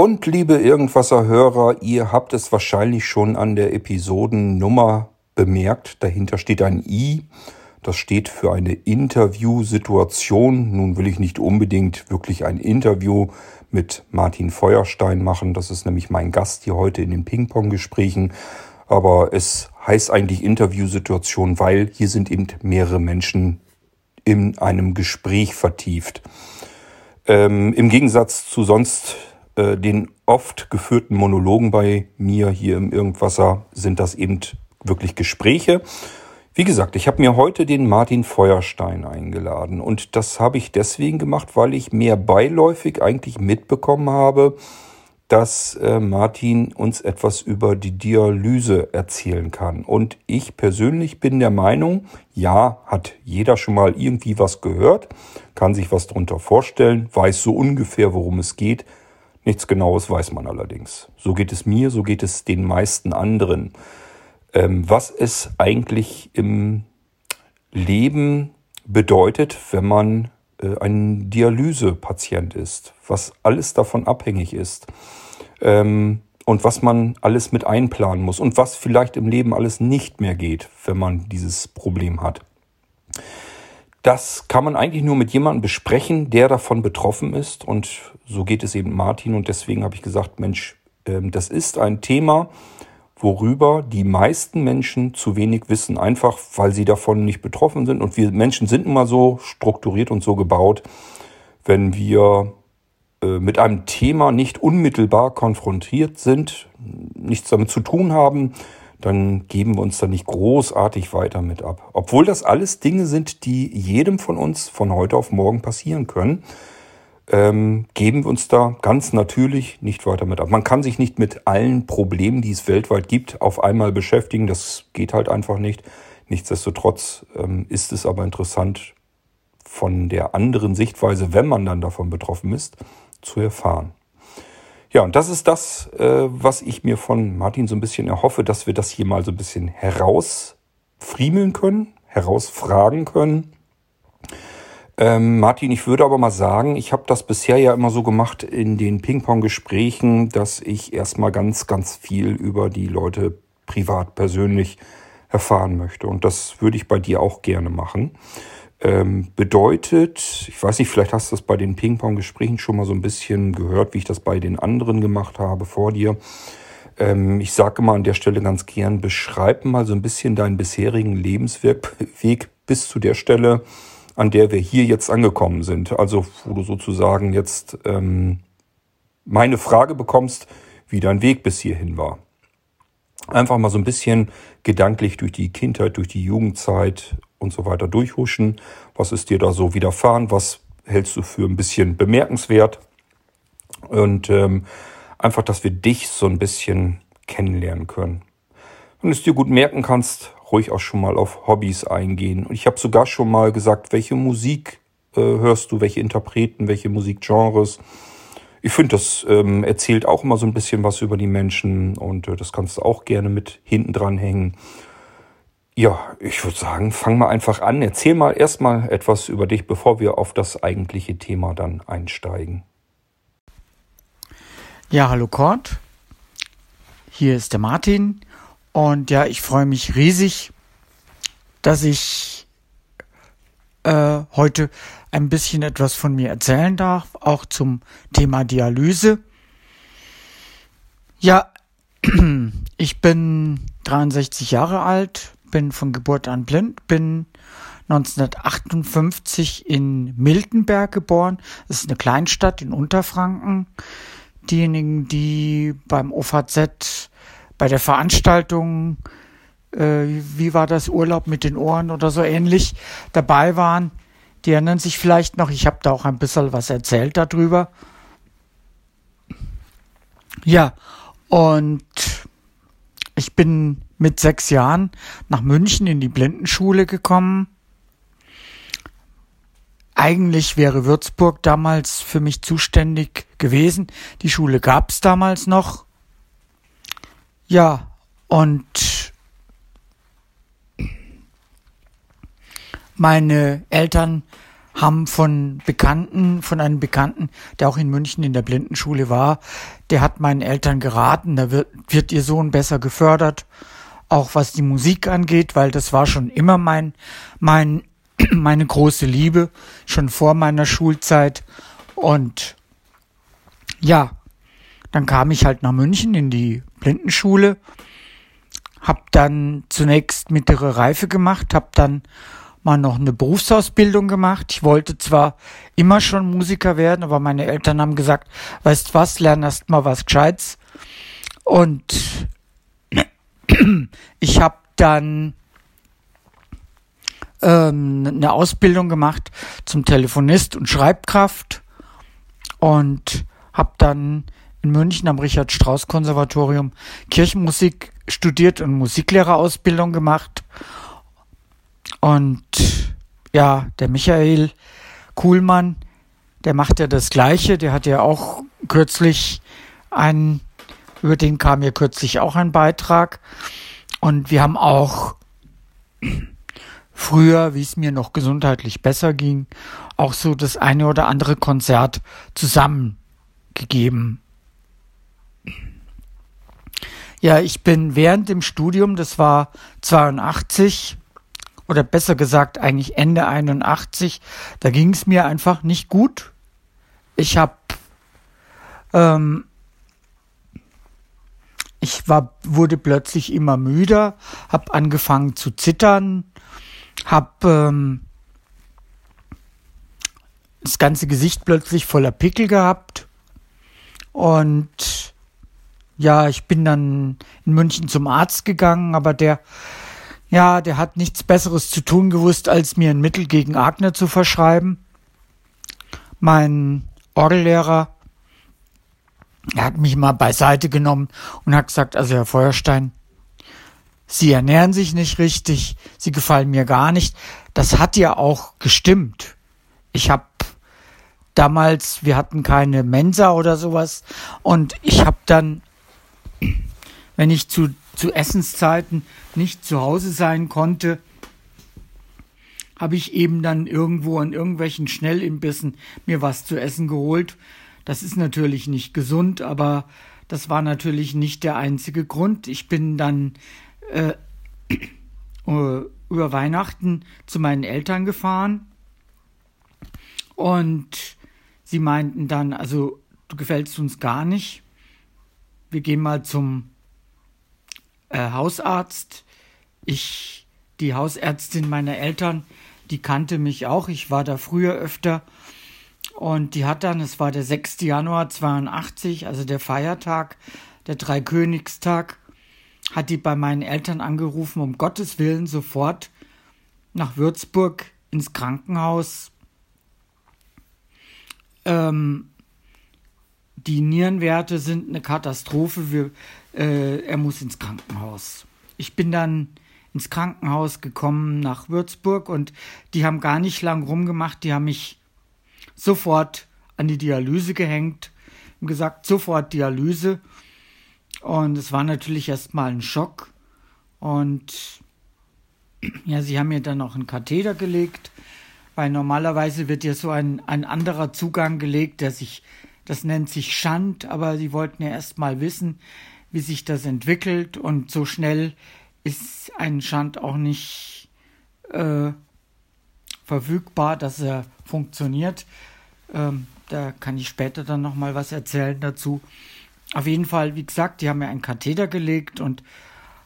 Und liebe Irgendwasser-Hörer, ihr habt es wahrscheinlich schon an der Episodennummer bemerkt. Dahinter steht ein I. Das steht für eine Interviewsituation. Nun will ich nicht unbedingt wirklich ein Interview mit Martin Feuerstein machen. Das ist nämlich mein Gast hier heute in den Ping-Pong-Gesprächen. Aber es heißt eigentlich Interviewsituation, weil hier sind eben mehrere Menschen in einem Gespräch vertieft. Im Gegensatz zu sonst den oft geführten Monologen bei mir hier im Irgendwasser sind das eben wirklich Gespräche. Wie gesagt, ich habe mir heute den Martin Feuerstein eingeladen und das habe ich deswegen gemacht, weil ich mehr beiläufig eigentlich mitbekommen habe, dass Martin uns etwas über die Dialyse erzählen kann. Und ich persönlich bin der Meinung, ja, hat jeder schon mal irgendwie was gehört, kann sich was darunter vorstellen, weiß so ungefähr, worum es geht. Nichts Genaues weiß man allerdings. So geht es mir, so geht es den meisten anderen. Was es eigentlich im Leben bedeutet, wenn man ein Dialysepatient ist, was alles davon abhängig ist und was man alles mit einplanen muss und was vielleicht im Leben alles nicht mehr geht, wenn man dieses Problem hat. Das kann man eigentlich nur mit jemandem besprechen, der davon betroffen ist, und so geht es eben Martin, und deswegen habe ich gesagt, Mensch, das ist ein Thema, worüber die meisten Menschen zu wenig wissen, einfach weil sie davon nicht betroffen sind. Und wir Menschen sind immer so strukturiert und so gebaut, wenn wir mit einem Thema nicht unmittelbar konfrontiert sind, nichts damit zu tun haben, dann geben wir uns da nicht großartig weiter mit ab. Obwohl das alles Dinge sind, die jedem von uns von heute auf morgen passieren können, geben wir uns da ganz natürlich nicht weiter mit ab. Man kann sich nicht mit allen Problemen, die es weltweit gibt, auf einmal beschäftigen. Das geht halt einfach nicht. Nichtsdestotrotz ist es aber interessant, von der anderen Sichtweise, wenn man dann davon betroffen ist, zu erfahren. Ja, und das ist das, was ich mir von Martin so ein bisschen erhoffe, dass wir das hier mal so ein bisschen herausfriemeln können, herausfragen können. Martin, ich würde aber mal sagen, ich habe das bisher ja immer so gemacht in den Ping-Pong-Gesprächen, dass ich erstmal ganz, ganz viel über die Leute privat, persönlich erfahren möchte. Und das würde ich bei dir auch gerne machen. Bedeutet, ich weiß nicht, vielleicht hast du das bei den Ping-Pong-Gesprächen schon mal so ein bisschen gehört, wie ich das bei den anderen gemacht habe vor dir. Ich sage mal an der Stelle ganz gern, beschreib mal so ein bisschen deinen bisherigen Lebensweg bis zu der Stelle, an der wir hier jetzt angekommen sind. Also wo du sozusagen jetzt meine Frage bekommst, wie dein Weg bis hierhin war. Einfach mal so ein bisschen gedanklich durch die Kindheit, durch die Jugendzeit und so weiter durchhuschen. Was ist dir da so widerfahren? Was hältst du für ein bisschen bemerkenswert? Und einfach, dass wir dich so ein bisschen kennenlernen können. Wenn du es dir gut merken kannst, ruhig auch schon mal auf Hobbys eingehen. Und ich habe sogar schon mal gesagt, welche Musik hörst du, welche Interpreten, welche Musikgenres. Ich finde, das erzählt auch immer so ein bisschen was über die Menschen, und das kannst du auch gerne mit hinten dran hängen. Ja, ich würde sagen, fang mal einfach an. Erzähl mal erstmal etwas über dich, bevor wir auf das eigentliche Thema dann einsteigen. Ja, hallo Kurt. Hier ist der Martin. Und ja, ich freue mich riesig, dass ich heute ein bisschen etwas von mir erzählen darf, auch zum Thema Dialyse. Ja, ich bin 63 Jahre alt, bin von Geburt an blind, bin 1958 in Miltenberg geboren. Das ist eine Kleinstadt in Unterfranken. Diejenigen, die beim OVZ bei der Veranstaltung, wie war das, Urlaub mit den Ohren oder so ähnlich, dabei waren. Die erinnern sich vielleicht noch, ich habe da auch ein bisschen was erzählt darüber. Ja, und ich bin mit 6 Jahren nach München in die Blindenschule gekommen. Eigentlich wäre Würzburg damals für mich zuständig gewesen. Die Schule gab es damals noch. Ja, und meine Eltern haben von einem Bekannten, der auch in München in der Blindenschule war, der hat meinen Eltern geraten, da wird ihr Sohn besser gefördert, auch was die Musik angeht, weil das war schon immer meine große Liebe, schon vor meiner Schulzeit. Und ja, dann kam ich halt nach München in die Blindenschule, hab dann zunächst mittlere Reife gemacht, hab dann mal noch eine Berufsausbildung gemacht. Ich wollte zwar immer schon Musiker werden, aber meine Eltern haben gesagt, weißt was, lern erst mal was Gescheites. Und ich habe dann eine Ausbildung gemacht zum Telefonist und Schreibkraft und habe dann in München am Richard-Strauss-Konservatorium Kirchenmusik studiert und Musiklehrerausbildung gemacht. Und ja, der Michael Kuhlmann, der macht ja das Gleiche, der hat ja auch kürzlich über den kam ja kürzlich auch ein Beitrag. Und wir haben auch früher, wie es mir noch gesundheitlich besser ging, auch so das eine oder andere Konzert zusammengegeben. Ja, ich bin während dem Studium, das war 82, oder besser gesagt eigentlich Ende 81, da ging es mir einfach nicht gut. Ich wurde plötzlich immer müder, habe angefangen zu zittern, habe das ganze Gesicht plötzlich voller Pickel gehabt. Und ja, ich bin dann in München zum Arzt gegangen, aber der hat nichts Besseres zu tun gewusst, als mir ein Mittel gegen Akne zu verschreiben. Mein Orgellehrer, er hat mich mal beiseite genommen und hat gesagt, also Herr Feuerstein, Sie ernähren sich nicht richtig, Sie gefallen mir gar nicht. Das hat ja auch gestimmt. Ich habe damals, wir hatten keine Mensa oder sowas und ich habe dann, wenn ich zu Essenszeiten nicht zu Hause sein konnte, habe ich eben dann irgendwo an irgendwelchen Schnellimbissen mir was zu essen geholt. Das ist natürlich nicht gesund, aber das war natürlich nicht der einzige Grund. Ich bin dann über Weihnachten zu meinen Eltern gefahren und sie meinten dann, also du gefällst uns gar nicht, wir gehen mal zum Hausarzt. Die Hausärztin meiner Eltern, die kannte mich auch, ich war da früher öfter und die hat dann, es war der 6. Januar 82, also der Feiertag, der Dreikönigstag, hat die bei meinen Eltern angerufen, um Gottes Willen sofort nach Würzburg ins Krankenhaus die Nierenwerte sind eine Katastrophe. Er muss ins Krankenhaus. Ich bin dann ins Krankenhaus gekommen nach Würzburg und die haben gar nicht lang rumgemacht. Die haben mich sofort an die Dialyse gehängt. Haben gesagt, sofort Dialyse. Und es war natürlich erstmal ein Schock. Und ja, sie haben mir dann auch einen Katheter gelegt, weil normalerweise wird ja so ein anderer Zugang gelegt, das nennt sich Schand, aber sie wollten ja erst mal wissen, wie sich das entwickelt und so schnell ist ein Schand auch nicht verfügbar, dass er funktioniert. Da kann ich später dann nochmal was erzählen dazu. Auf jeden Fall, wie gesagt, die haben mir einen Katheter gelegt und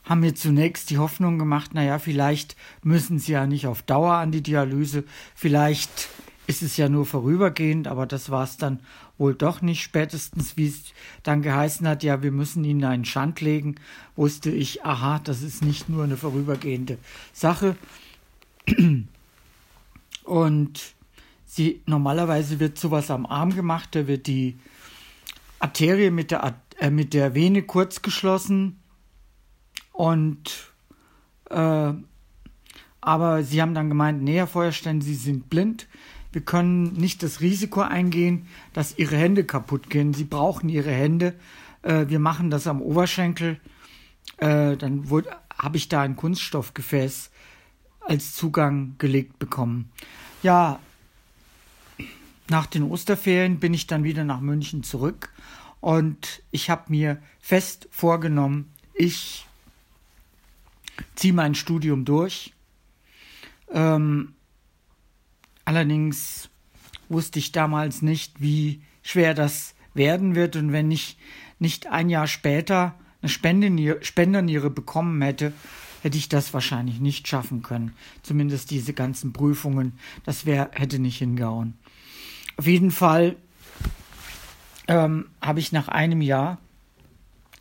haben mir zunächst die Hoffnung gemacht, naja, vielleicht müssen sie ja nicht auf Dauer an die Dialyse, vielleicht ist es ja nur vorübergehend, aber das war es dann wohl doch nicht. Spätestens, wie es dann geheißen hat, ja, wir müssen ihnen einen Schand legen, wusste ich, aha, das ist nicht nur eine vorübergehende Sache. Und normalerweise wird sowas am Arm gemacht, da wird die Arterie mit der Vene kurz geschlossen. Und aber sie haben dann gemeint, nee, Herr Feuerstein, Sie sind blind. Wir können nicht das Risiko eingehen, dass Ihre Hände kaputt gehen. Sie brauchen Ihre Hände. Wir machen das am Oberschenkel. Dann habe ich da ein Kunststoffgefäß als Zugang gelegt bekommen. Ja, nach den Osterferien bin ich dann wieder nach München zurück und ich habe mir fest vorgenommen, ich ziehe mein Studium durch. Allerdings wusste ich damals nicht, wie schwer das werden wird, und wenn ich nicht ein Jahr später eine Spenderniere bekommen hätte ich das wahrscheinlich nicht schaffen können. Zumindest diese ganzen Prüfungen, hätte nicht hingehauen. Auf jeden Fall habe ich nach einem Jahr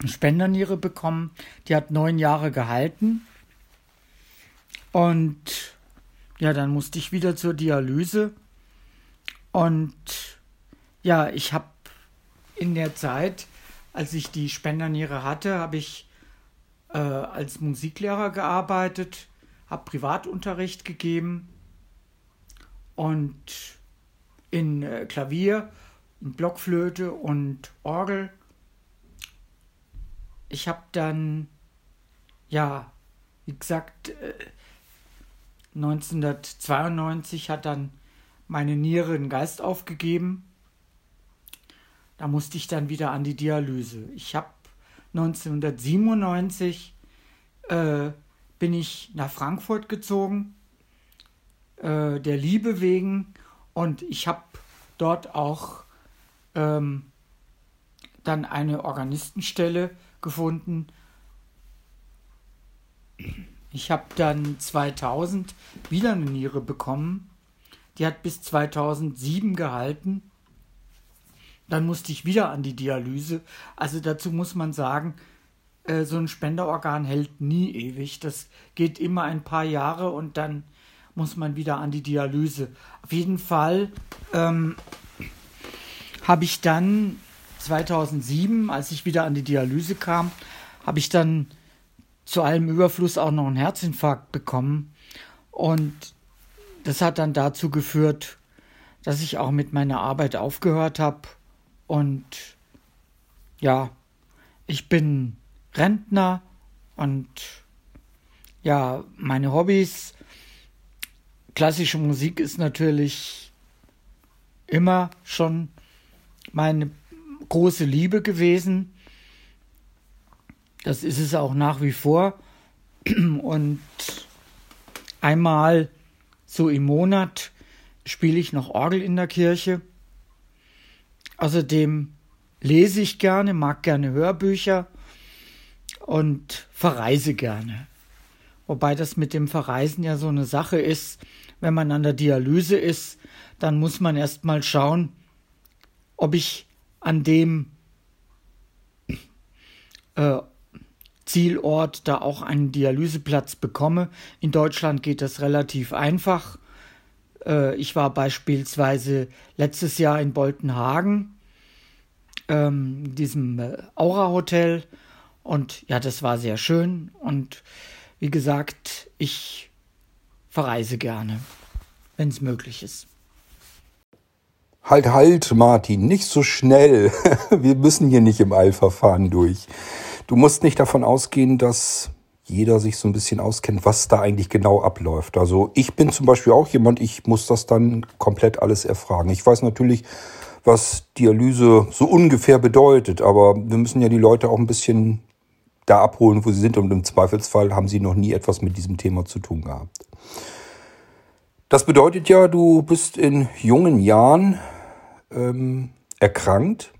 eine Spenderniere bekommen. Die hat 9 Jahre gehalten. Und ja, dann musste ich wieder zur Dialyse. Und ja, ich habe in der Zeit, als ich die Spenderniere hatte, habe ich als Musiklehrer gearbeitet, habe Privatunterricht gegeben und in Klavier, in Blockflöte und Orgel. Ich habe dann, ja, wie gesagt, 1992 hat dann meine Niere den Geist aufgegeben. Da musste ich dann wieder an die Dialyse. Ich habe 1997 bin ich nach Frankfurt gezogen, der Liebe wegen, und ich habe dort auch dann eine Organistenstelle gefunden. Ich habe dann 2000 wieder eine Niere bekommen, die hat bis 2007 gehalten. Dann musste ich wieder an die Dialyse. Also dazu muss man sagen, so ein Spenderorgan hält nie ewig. Das geht immer ein paar Jahre und dann muss man wieder an die Dialyse. Auf jeden Fall habe ich dann 2007, als ich wieder an die Dialyse kam, habe ich dann zu allem Überfluss auch noch einen Herzinfarkt bekommen. Und das hat dann dazu geführt, dass ich auch mit meiner Arbeit aufgehört habe. Und ja, ich bin Rentner und ja, meine Hobbys, klassische Musik ist natürlich immer schon meine große Liebe gewesen. Das ist es auch nach wie vor. Und einmal so im Monat spiele ich noch Orgel in der Kirche. Außerdem lese ich gerne, mag gerne Hörbücher und verreise gerne. Wobei das mit dem Verreisen ja so eine Sache ist. Wenn man an der Dialyse ist, dann muss man erst mal schauen, ob ich an dem Zielort da auch einen Dialyseplatz bekomme. In Deutschland geht das relativ einfach. Ich war beispielsweise letztes Jahr in Boltenhagen, diesem Aura-Hotel, und ja, das war sehr schön und wie gesagt, ich verreise gerne, wenn es möglich ist. Halt, Martin, nicht so schnell. Wir müssen hier nicht im Eilverfahren durch. Du musst nicht davon ausgehen, dass jeder sich so ein bisschen auskennt, was da eigentlich genau abläuft. Also ich bin zum Beispiel auch jemand, ich muss das dann komplett alles erfragen. Ich weiß natürlich, was Dialyse so ungefähr bedeutet, aber wir müssen ja die Leute auch ein bisschen da abholen, wo sie sind, und im Zweifelsfall haben sie noch nie etwas mit diesem Thema zu tun gehabt. Das bedeutet ja, du bist in jungen Jahren erkrankt.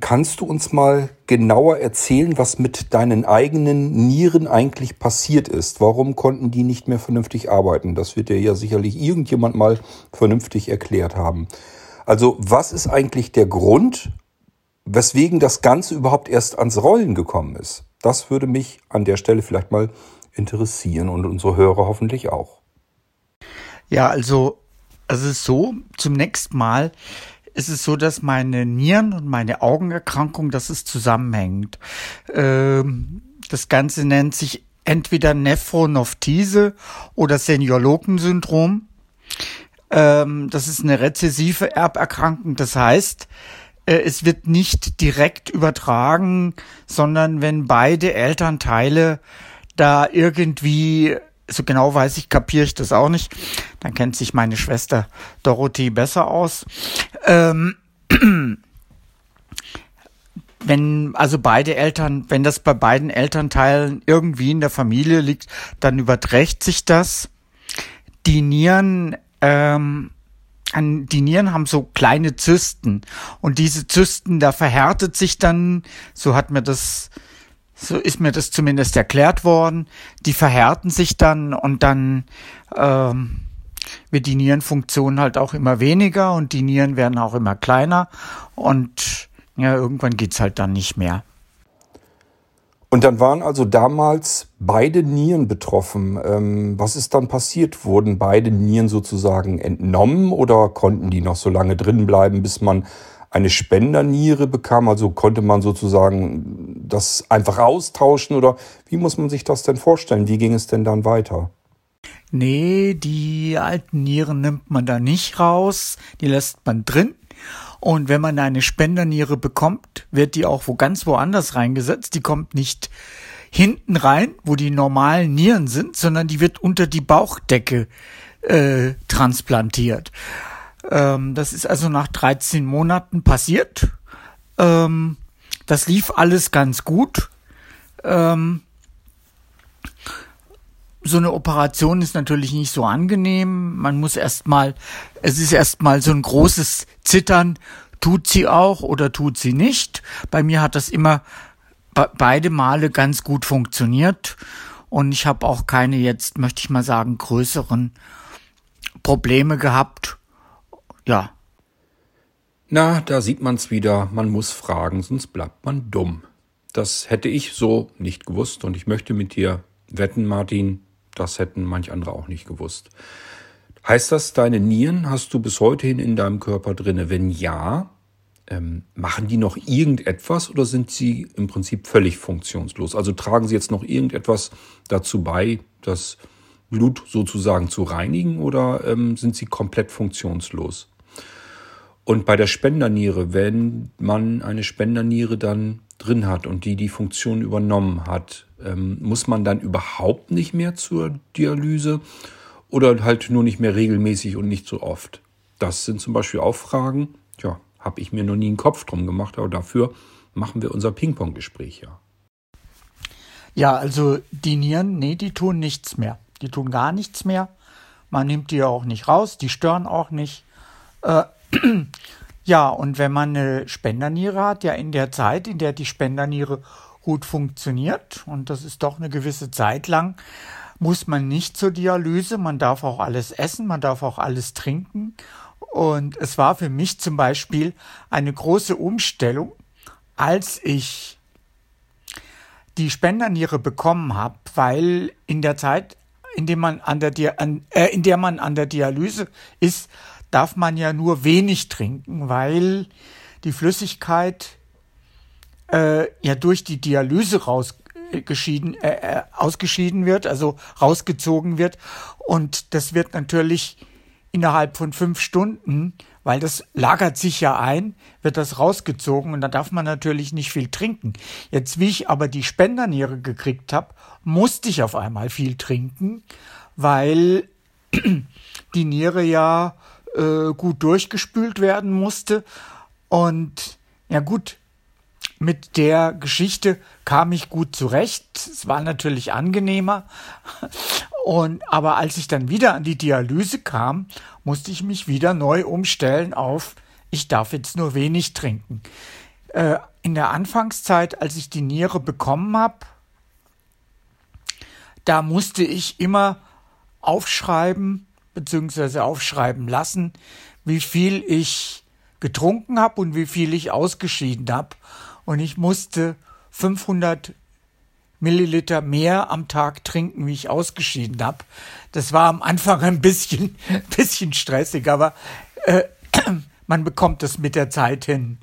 Kannst du uns mal genauer erzählen, was mit deinen eigenen Nieren eigentlich passiert ist? Warum konnten die nicht mehr vernünftig arbeiten? Das wird dir ja sicherlich irgendjemand mal vernünftig erklärt haben. Also was ist eigentlich der Grund, weswegen das Ganze überhaupt erst ans Rollen gekommen ist? Das würde mich an der Stelle vielleicht mal interessieren und unsere Hörer hoffentlich auch. Ja, also es ist so, zum nächsten Mal. Es ist so, dass meine Nieren und meine Augenerkrankung, das ist zusammenhängend. Das Ganze nennt sich entweder Nephronophthise oder Seniologen-Syndrom. Das ist eine rezessive Erberkrankung. Das heißt, es wird nicht direkt übertragen, sondern wenn beide Elternteile da irgendwie, so genau weiß ich, kapiere ich das auch nicht, Dann kennt sich meine Schwester Dorothee besser aus. Wenn das bei beiden Elternteilen irgendwie in der Familie liegt, dann überträgt sich das. Die Nieren haben so kleine Zysten und diese Zysten, da verhärtet sich dann, so ist mir das zumindest erklärt worden, die verhärten sich dann und dann wird die Nierenfunktion halt auch immer weniger und die Nieren werden auch immer kleiner und ja, irgendwann geht's halt dann nicht mehr. Und dann waren also damals beide Nieren betroffen. Was ist dann passiert? Wurden beide Nieren sozusagen entnommen oder konnten die noch so lange drin bleiben, bis man eine Spenderniere bekam? Also konnte man sozusagen das einfach austauschen oder wie muss man sich das denn vorstellen? Wie ging es denn dann weiter? Nee, die alten Nieren nimmt man da nicht raus, die lässt man drin. Und wenn man eine Spenderniere bekommt, wird die auch ganz woanders reingesetzt. Die kommt nicht hinten rein, wo die normalen Nieren sind, sondern die wird unter die Bauchdecke transplantiert. Das ist also nach 13 Monaten passiert. Das lief alles ganz gut. So eine Operation ist natürlich nicht so angenehm. Es ist erstmal so ein großes Zittern. Tut sie auch oder tut sie nicht? Bei mir hat das immer beide Male ganz gut funktioniert. Und ich habe auch keine jetzt, möchte ich mal sagen, größeren Probleme gehabt. Ja. Na, da sieht man's wieder. Man muss fragen, sonst bleibt man dumm. Das hätte ich so nicht gewusst. Und ich möchte mit dir wetten, Martin, das hätten manch andere auch nicht gewusst. Heißt das, deine Nieren hast du bis heute hin in deinem Körper drinne? Wenn ja, machen die noch irgendetwas oder sind sie im Prinzip völlig funktionslos? Also tragen sie jetzt noch irgendetwas dazu bei, das Blut sozusagen zu reinigen oder sind sie komplett funktionslos? Und bei der Spenderniere, wenn man eine Spenderniere dann drin hat und die Funktion übernommen hat, muss man dann überhaupt nicht mehr zur Dialyse oder halt nur nicht mehr regelmäßig und nicht so oft? Das sind zum Beispiel auch Fragen, ja, habe ich mir noch nie einen Kopf drum gemacht, aber dafür machen wir unser Ping-Pong-Gespräch ja. Ja, also die Nieren, nee, die tun nichts mehr. Die tun gar nichts mehr. Man nimmt die ja auch nicht raus, die stören auch nicht. Ja, und wenn man eine Spenderniere hat, ja in der Zeit, in der die Spenderniere gut funktioniert, und das ist doch eine gewisse Zeit lang, muss man nicht zur Dialyse, man darf auch alles essen, man darf auch alles trinken. Und es war für mich zum Beispiel eine große Umstellung, als ich die Spenderniere bekommen habe, weil in der Zeit, in der man an der Dialyse ist, darf man ja nur wenig trinken, weil die Flüssigkeit ja durch die Dialyse ausgeschieden wird, also rausgezogen wird. Und das wird natürlich innerhalb von 5 Stunden, weil das lagert sich ja ein, wird das rausgezogen und da darf man natürlich nicht viel trinken. Jetzt, wie ich aber die Spenderniere gekriegt habe, musste ich auf einmal viel trinken, weil die Niere ja gut durchgespült werden musste. Und ja gut, mit der Geschichte kam ich gut zurecht. Es war natürlich angenehmer. Aber als ich dann wieder an die Dialyse kam, musste ich mich wieder neu umstellen auf, ich darf jetzt nur wenig trinken. In der Anfangszeit, als ich die Niere bekommen habe, da musste ich immer aufschreiben, beziehungsweise aufschreiben lassen, wie viel ich getrunken habe und wie viel ich ausgeschieden habe. Und ich musste 500 Milliliter mehr am Tag trinken, wie ich ausgeschieden habe. Das war am Anfang ein bisschen stressig, aber man bekommt das mit der Zeit hin.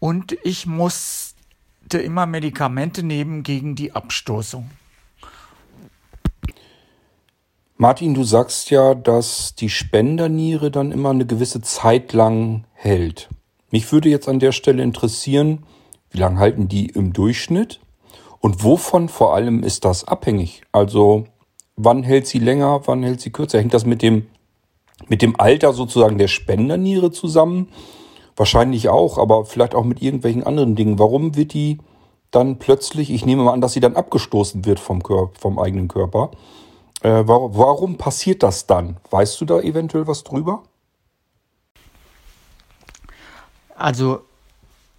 Und ich musste immer Medikamente nehmen gegen die Abstoßung. Martin, du sagst ja, dass die Spenderniere dann immer eine gewisse Zeit lang hält. Mich würde jetzt an der Stelle interessieren, wie lange halten die im Durchschnitt und wovon vor allem ist das abhängig? Also wann hält sie länger, wann hält sie kürzer? Hängt das mit dem mit dem Alter sozusagen der Spenderniere zusammen? Wahrscheinlich auch, aber vielleicht auch mit irgendwelchen anderen Dingen. Warum wird die dann plötzlich, ich nehme mal an, dass sie dann abgestoßen wird vom eigenen Körper. Warum passiert das dann? Weißt du da eventuell was drüber? Also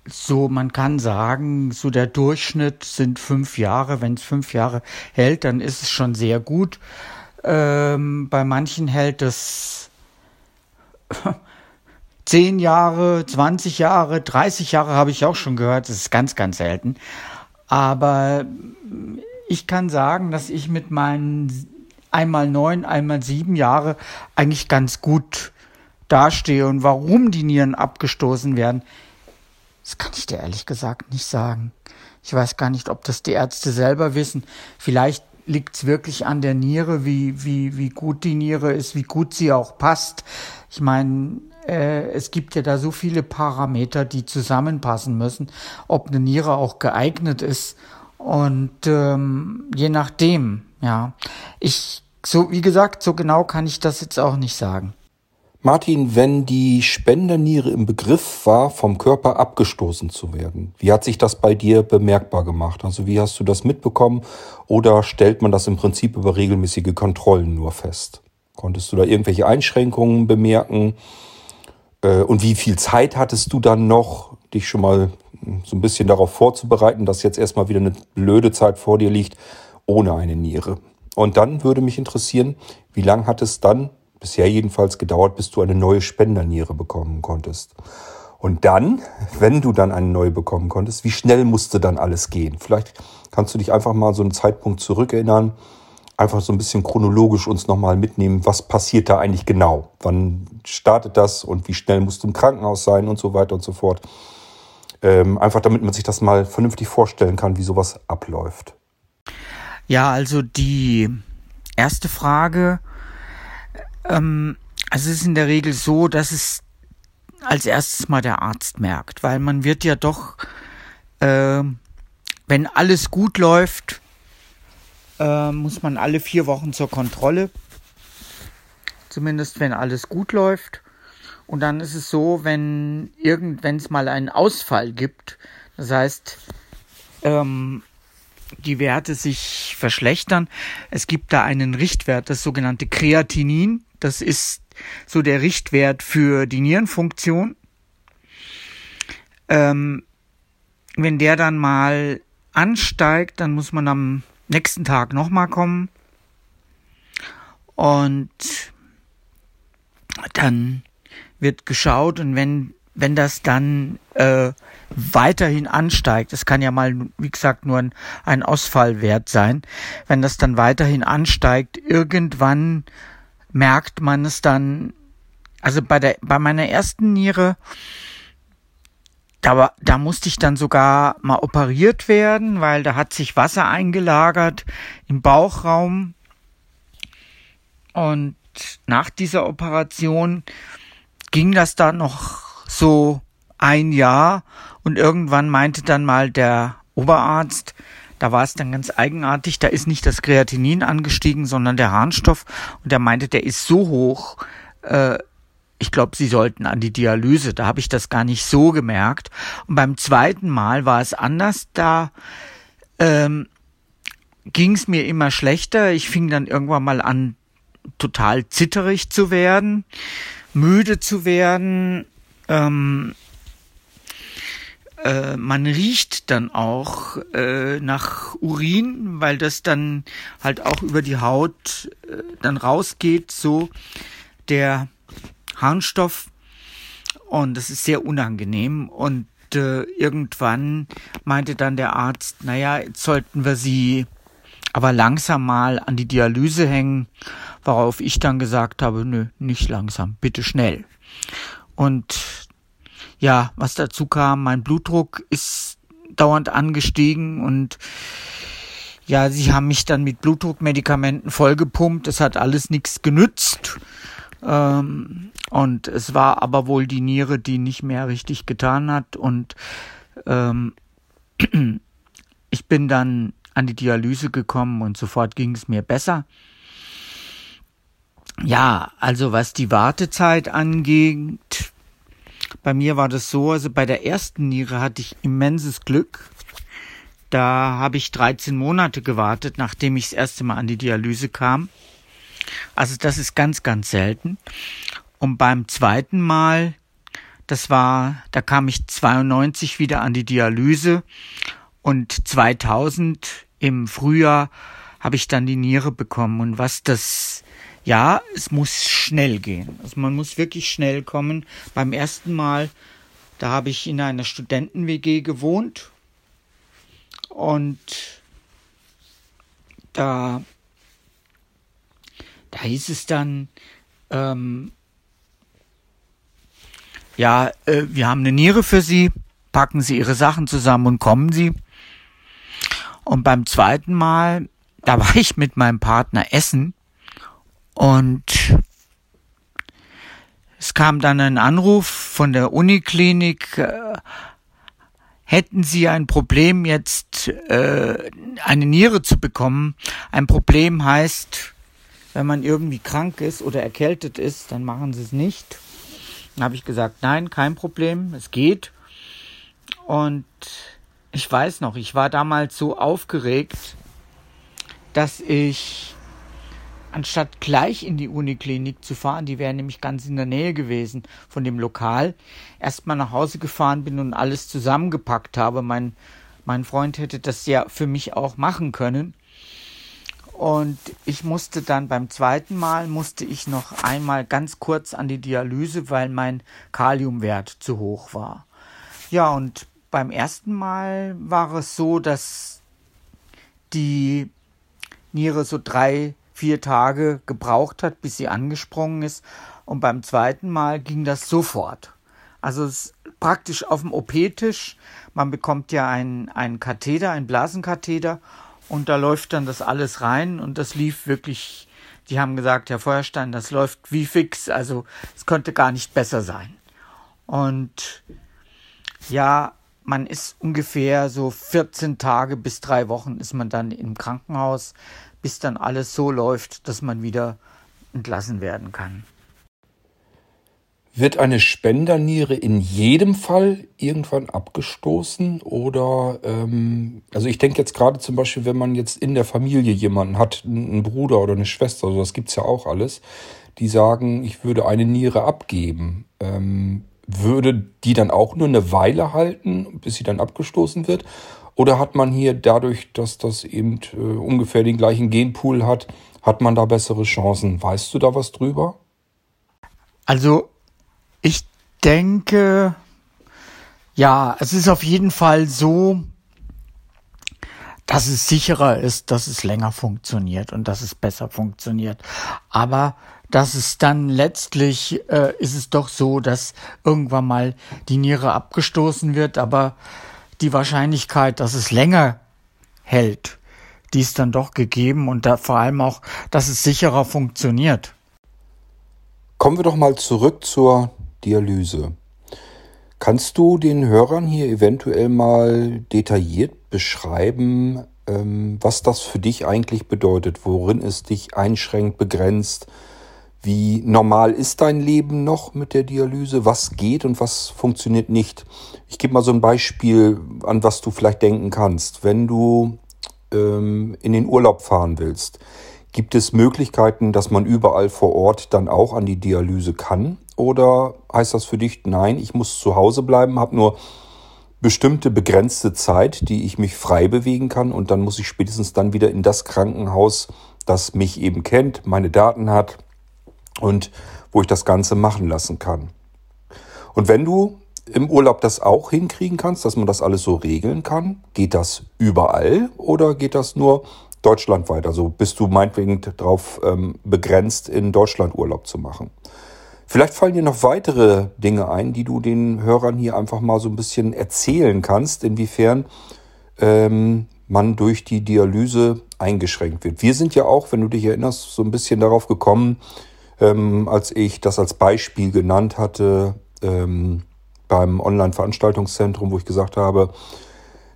so, man kann sagen, so der Durchschnitt sind 5 Jahre. Wenn es 5 Jahre hält, dann ist es schon sehr gut. Bei manchen hält es 10 Jahre, 20 Jahre, 30 Jahre habe ich auch schon gehört. Das ist ganz, ganz selten. Aber ich kann sagen, dass ich mit meinen einmal 9, einmal 7 Jahre eigentlich ganz gut dastehe. Und warum die Nieren abgestoßen werden, das kann ich dir ehrlich gesagt nicht sagen. Ich weiß gar nicht, ob das die Ärzte selber wissen. Vielleicht liegt es wirklich an der Niere, wie gut die Niere ist, wie gut sie auch passt. Ich meine, es gibt ja da so viele Parameter, die zusammenpassen müssen, ob eine Niere auch geeignet ist. Und je nachdem, ja. So genau kann ich das jetzt auch nicht sagen. Martin, wenn die Spenderniere im Begriff war, vom Körper abgestoßen zu werden, wie hat sich das bei dir bemerkbar gemacht? Also wie hast du das mitbekommen? Oder stellt man das im Prinzip über regelmäßige Kontrollen nur fest? Konntest du da irgendwelche Einschränkungen bemerken? Und wie viel Zeit hattest du dann noch, dich schon mal so ein bisschen darauf vorzubereiten, dass jetzt erstmal wieder eine blöde Zeit vor dir liegt, ohne eine Niere? Und dann würde mich interessieren, wie lange hat es dann bisher jedenfalls gedauert, bis du eine neue Spenderniere bekommen konntest? Und dann, wenn du dann eine neue bekommen konntest, wie schnell musste dann alles gehen? Vielleicht kannst du dich einfach mal so einen Zeitpunkt zurückerinnern, einfach so ein bisschen chronologisch uns nochmal mitnehmen, was passiert da eigentlich genau? Wann startet das und wie schnell musst du im Krankenhaus sein und so weiter und so fort? Einfach damit man sich das mal vernünftig vorstellen kann, wie sowas abläuft. Ja, also die erste Frage, also es ist in der Regel so, dass es als erstes mal der Arzt merkt, weil man wird ja doch, wenn alles gut läuft, muss man alle 4 Wochen zur Kontrolle, zumindest wenn alles gut läuft. Und dann ist es so, wenn es mal einen Ausfall gibt, das heißt, die Werte sich verschlechtern. Es gibt da einen Richtwert, das sogenannte Kreatinin. Das ist so der Richtwert für die Nierenfunktion. Wenn der dann mal ansteigt, dann muss man am nächsten Tag nochmal kommen. Und dann wird geschaut, und wenn das dann weiterhin ansteigt, das kann ja mal, wie gesagt, nur ein Ausfallwert sein, wenn das dann weiterhin ansteigt, irgendwann merkt man es dann, also bei meiner ersten Niere, da musste ich dann sogar mal operiert werden, weil da hat sich Wasser eingelagert im Bauchraum. Und nach dieser Operation ging das dann noch so 1 Jahr, und irgendwann meinte dann mal der Oberarzt, da war es dann ganz eigenartig, da ist nicht das Kreatinin angestiegen, sondern der Harnstoff, und der meinte, der ist so hoch, ich glaube, sie sollten an die Dialyse, da habe ich das gar nicht so gemerkt. Und beim zweiten Mal war es anders, da ging es mir immer schlechter, ich fing dann irgendwann mal an, total zitterig zu werden, müde zu werden, man riecht dann auch nach Urin, weil das dann halt auch über die Haut dann rausgeht, so der Harnstoff, und das ist sehr unangenehm. Und irgendwann meinte dann der Arzt, naja, jetzt sollten wir sie aber langsam mal an die Dialyse hängen, worauf ich dann gesagt habe, nö, nicht langsam, bitte schnell. Und ja, was dazu kam, mein Blutdruck ist dauernd angestiegen, und ja, sie haben mich dann mit Blutdruckmedikamenten vollgepumpt, es hat alles nichts genützt. Und es war aber wohl die Niere, die nicht mehr richtig getan hat, und ich bin dann an die Dialyse gekommen und sofort ging es mir besser. Ja, also was die Wartezeit angeht, bei mir war das so, also bei der ersten Niere hatte ich immenses Glück. Da habe ich 13 Monate gewartet, nachdem ich das erste Mal an die Dialyse kam. Also das ist ganz, ganz selten. Und beim zweiten Mal, da kam ich 92 wieder an die Dialyse und 2000 im Frühjahr habe ich dann die Niere bekommen. Und es muss schnell gehen. Also man muss wirklich schnell kommen. Beim ersten Mal, da habe ich in einer Studenten-WG gewohnt und da hieß es dann, wir haben eine Niere für Sie, packen Sie Ihre Sachen zusammen und kommen Sie. Und beim zweiten Mal, da war ich mit meinem Partner essen und es kam dann ein Anruf von der Uniklinik, hätten Sie ein Problem jetzt, eine Niere zu bekommen. Ein Problem heißt, wenn man irgendwie krank ist oder erkältet ist, dann machen Sie es nicht. Dann habe ich gesagt, nein, kein Problem, es geht. Und ich weiß noch, ich war damals so aufgeregt, dass ich, anstatt gleich in die Uniklinik zu fahren, die wäre nämlich ganz in der Nähe gewesen von dem Lokal, erstmal nach Hause gefahren bin und alles zusammengepackt habe. Mein Freund hätte das ja für mich auch machen können. Und ich musste dann beim zweiten Mal, noch einmal ganz kurz an die Dialyse, weil mein Kaliumwert zu hoch war. Ja, und beim ersten Mal war es so, dass die Niere so 3-4 Tage gebraucht hat, bis sie angesprungen ist. Und beim zweiten Mal ging das sofort. Also praktisch auf dem OP-Tisch. Man bekommt ja einen Katheter, einen Blasenkatheter. Und da läuft dann das alles rein und das lief wirklich, die haben gesagt, Herr Feuerstein, das läuft wie fix, also es könnte gar nicht besser sein. Und ja, man ist ungefähr so 14 Tage bis 3 Wochen ist man dann im Krankenhaus, bis dann alles so läuft, dass man wieder entlassen werden kann. Wird eine Spenderniere in jedem Fall irgendwann abgestoßen oder, also ich denke jetzt gerade zum Beispiel, wenn man jetzt in der Familie jemanden hat, einen Bruder oder eine Schwester, also das gibt's ja auch alles, die sagen, ich würde eine Niere abgeben, würde die dann auch nur eine Weile halten, bis sie dann abgestoßen wird? Oder hat man hier dadurch, dass das eben ungefähr den gleichen Genpool hat, hat man da bessere Chancen? Weißt du da was drüber? Also ich denke, ja, es ist auf jeden Fall so, dass es sicherer ist, dass es länger funktioniert und dass es besser funktioniert. Aber dass es dann letztlich ist es doch so, dass irgendwann mal die Niere abgestoßen wird, aber die Wahrscheinlichkeit, dass es länger hält, die ist dann doch gegeben und da vor allem auch, dass es sicherer funktioniert. Kommen wir doch mal zurück zur Dialyse. Kannst du den Hörern hier eventuell mal detailliert beschreiben, was das für dich eigentlich bedeutet, worin es dich einschränkt, begrenzt? Wie normal ist dein Leben noch mit der Dialyse? Was geht und was funktioniert nicht? Ich gebe mal so ein Beispiel, an was du vielleicht denken kannst. Wenn du in den Urlaub fahren willst, gibt es Möglichkeiten, dass man überall vor Ort dann auch an die Dialyse kann? Oder heißt das für dich, nein, ich muss zu Hause bleiben, habe nur bestimmte begrenzte Zeit, die ich mich frei bewegen kann und dann muss ich spätestens dann wieder in das Krankenhaus, das mich eben kennt, meine Daten hat und wo ich das Ganze machen lassen kann? Und wenn du im Urlaub das auch hinkriegen kannst, dass man das alles so regeln kann, geht das überall oder geht das nur deutschlandweit, also bist du meinetwegen darauf begrenzt, in Deutschland Urlaub zu machen? Vielleicht fallen dir noch weitere Dinge ein, die du den Hörern hier einfach mal so ein bisschen erzählen kannst, inwiefern man durch die Dialyse eingeschränkt wird. Wir sind ja auch, wenn du dich erinnerst, so ein bisschen darauf gekommen, als ich das als Beispiel genannt hatte beim Online-Veranstaltungszentrum, wo ich gesagt habe,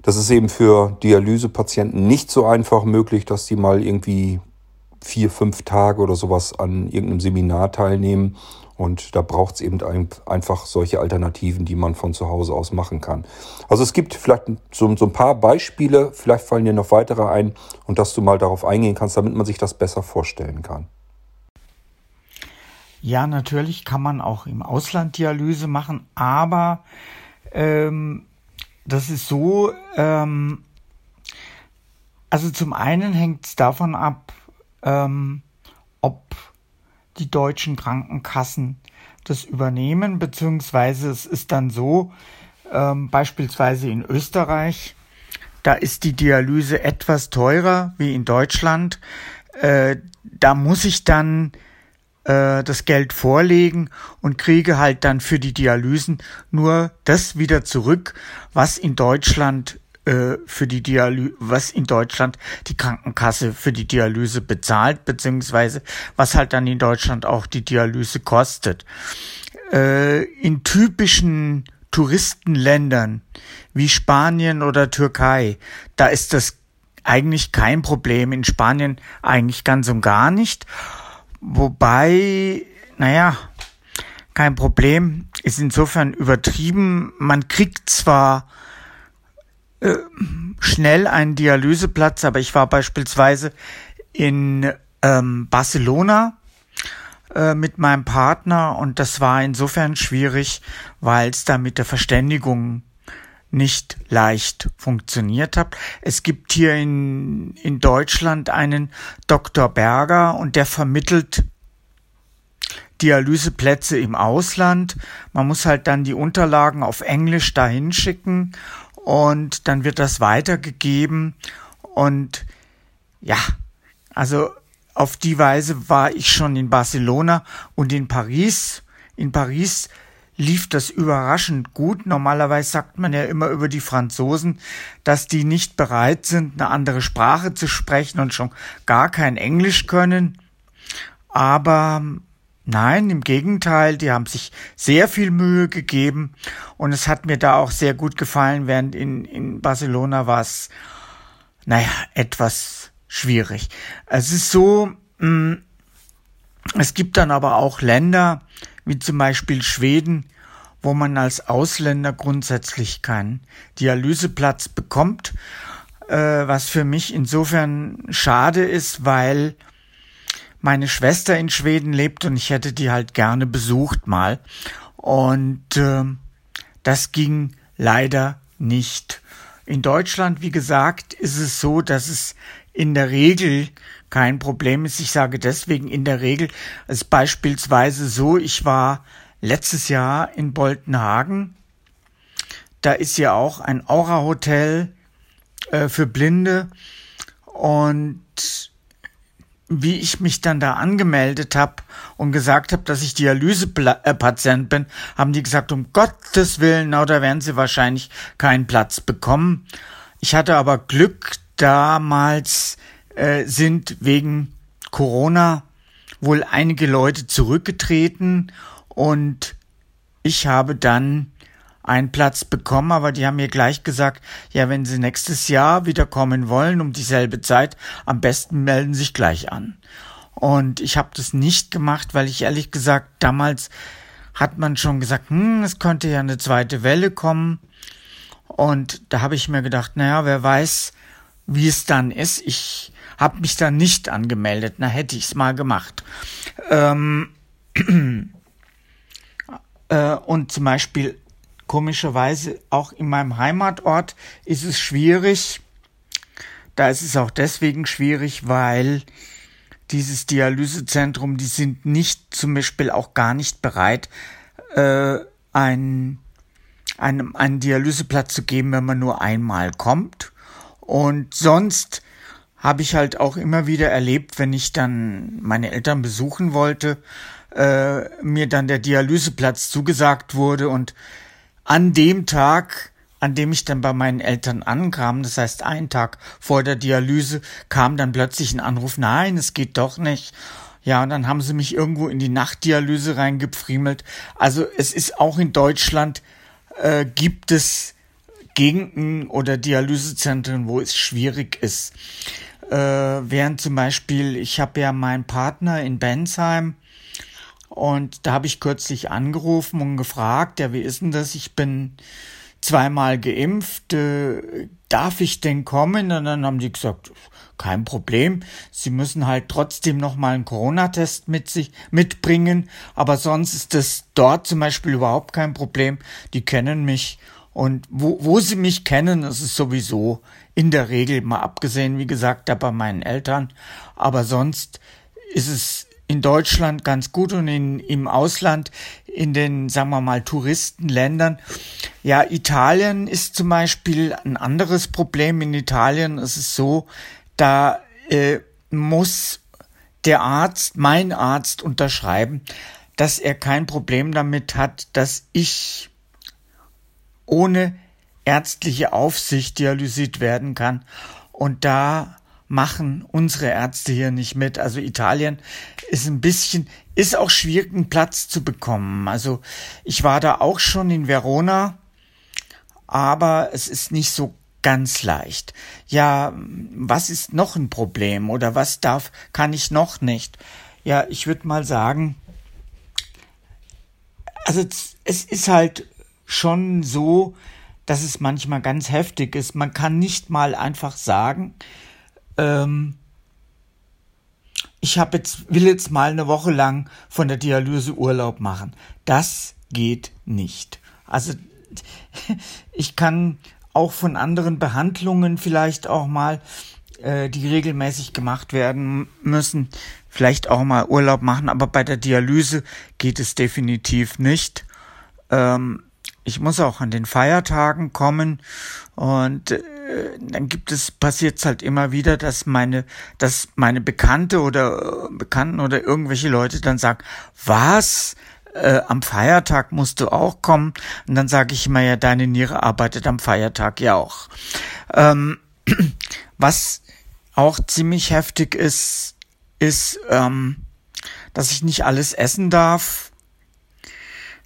das ist eben für Dialysepatienten nicht so einfach möglich, dass die mal irgendwie 4, 5 Tage oder sowas an irgendeinem Seminar teilnehmen. Und da braucht es eben einfach solche Alternativen, die man von zu Hause aus machen kann. Also es gibt vielleicht so ein paar Beispiele, vielleicht fallen dir noch weitere ein und dass du mal darauf eingehen kannst, damit man sich das besser vorstellen kann. Ja, natürlich kann man auch im Ausland Dialyse machen, aber das ist so, also zum einen hängt es davon ab, ob die deutschen Krankenkassen das übernehmen, beziehungsweise es ist dann so, beispielsweise in Österreich, da ist die Dialyse etwas teurer wie in Deutschland. Da muss ich dann das Geld vorlegen und kriege halt dann für die Dialysen nur das wieder zurück, was in Deutschland was in Deutschland die Krankenkasse für die Dialyse bezahlt, beziehungsweise was halt dann in Deutschland auch die Dialyse kostet. In typischen Touristenländern wie Spanien oder Türkei, da ist das eigentlich kein Problem. In Spanien eigentlich ganz und gar nicht. Wobei, kein Problem ist insofern übertrieben. Man kriegt zwar schnell einen Dialyseplatz, aber ich war beispielsweise in Barcelona mit meinem Partner und das war insofern schwierig, weil es da mit der Verständigung nicht leicht funktioniert hat. Es gibt hier in Deutschland einen Dr. Berger und der vermittelt Dialyseplätze im Ausland. Man muss halt dann die Unterlagen auf Englisch dahin schicken und dann wird das weitergegeben und ja, also auf die Weise war ich schon in Barcelona und in Paris. In Paris lief das überraschend gut. Normalerweise sagt man ja immer über die Franzosen, dass die nicht bereit sind, eine andere Sprache zu sprechen und schon gar kein Englisch können. Aber nein, im Gegenteil, die haben sich sehr viel Mühe gegeben und es hat mir da auch sehr gut gefallen, während in Barcelona war es, etwas schwierig. Es ist so, es gibt dann aber auch Länder, wie zum Beispiel Schweden, wo man als Ausländer grundsätzlich keinen Dialyseplatz bekommt, was für mich insofern schade ist, weil meine Schwester in Schweden lebt und ich hätte die halt gerne besucht mal. Und das ging leider nicht. In Deutschland, wie gesagt, ist es so, dass es in der Regel kein Problem ist. Ich sage deswegen in der Regel. Es ist beispielsweise so, ich war letztes Jahr in Boltenhagen. Da ist ja auch ein Aura-Hotel für Blinde. Und wie ich mich dann da angemeldet habe und gesagt habe, dass ich Dialysepatient bin, haben die gesagt, um Gottes Willen, da werden sie wahrscheinlich keinen Platz bekommen. Ich hatte aber Glück, damals sind wegen Corona wohl einige Leute zurückgetreten und ich habe dann einen Platz bekommen, aber die haben mir gleich gesagt, ja, wenn sie nächstes Jahr wieder kommen wollen, um dieselbe Zeit, am besten melden sich gleich an. Und ich habe das nicht gemacht, weil ich ehrlich gesagt, damals hat man schon gesagt, es könnte ja eine zweite Welle kommen. Und da habe ich mir gedacht, wer weiß, wie es dann ist. Ich habe mich dann nicht angemeldet, hätte ich es mal gemacht. Und zum Beispiel komischerweise auch in meinem Heimatort ist es schwierig. Da ist es auch deswegen schwierig, weil dieses Dialysezentrum, die sind nicht zum Beispiel auch gar nicht bereit, einen Dialyseplatz zu geben, wenn man nur einmal kommt. Und sonst habe ich halt auch immer wieder erlebt, wenn ich dann meine Eltern besuchen wollte, mir dann der Dialyseplatz zugesagt wurde und an dem Tag, an dem ich dann bei meinen Eltern ankam, das heißt einen Tag vor der Dialyse, kam dann plötzlich ein Anruf, nein, es geht doch nicht. Ja, und dann haben sie mich irgendwo in die Nachtdialyse reingepfriemelt. Also es ist auch in Deutschland, gibt es Gegenden oder Dialysezentren, wo es schwierig ist. während zum Beispiel, ich habe ja meinen Partner in Bensheim und da habe ich kürzlich angerufen und gefragt, ja, wie ist denn das, ich bin zweimal geimpft, darf ich denn kommen? Und dann haben die gesagt, kein Problem, sie müssen halt trotzdem nochmal einen Corona-Test mitbringen, aber sonst ist das dort zum Beispiel überhaupt kein Problem, die kennen mich. Und wo sie mich kennen, das ist sowieso in der Regel, mal abgesehen, wie gesagt, da bei meinen Eltern. Aber sonst ist es in Deutschland ganz gut und im Ausland, in den, sagen wir mal, Touristenländern. Ja, Italien ist zum Beispiel ein anderes Problem. In Italien ist es so, da muss der Arzt, mein Arzt, unterschreiben, dass er kein Problem damit hat, dass ich ohne ärztliche Aufsicht dialysiert werden kann. Und da machen unsere Ärzte hier nicht mit. Also Italien ist ein bisschen, ist auch schwierig, einen Platz zu bekommen. Also ich war da auch schon in Verona, aber es ist nicht so ganz leicht. Ja, was ist noch ein Problem oder was kann ich noch nicht? Ja, ich würde mal sagen, also es ist halt schon so, dass es manchmal ganz heftig ist. Man kann nicht mal einfach sagen, ich will jetzt mal eine Woche lang von der Dialyse Urlaub machen. Das geht nicht. Also ich kann auch von anderen Behandlungen vielleicht auch mal, die regelmäßig gemacht werden müssen, vielleicht auch mal Urlaub machen, aber bei der Dialyse geht es definitiv nicht. Ich muss auch an den Feiertagen kommen und dann passiert es halt immer wieder, dass meine Bekannte oder Bekannten oder irgendwelche Leute dann sagen, was? Am Feiertag musst du auch kommen? Und dann sage ich immer, ja, deine Niere arbeitet am Feiertag ja auch. Was auch ziemlich heftig ist, dass ich nicht alles essen darf.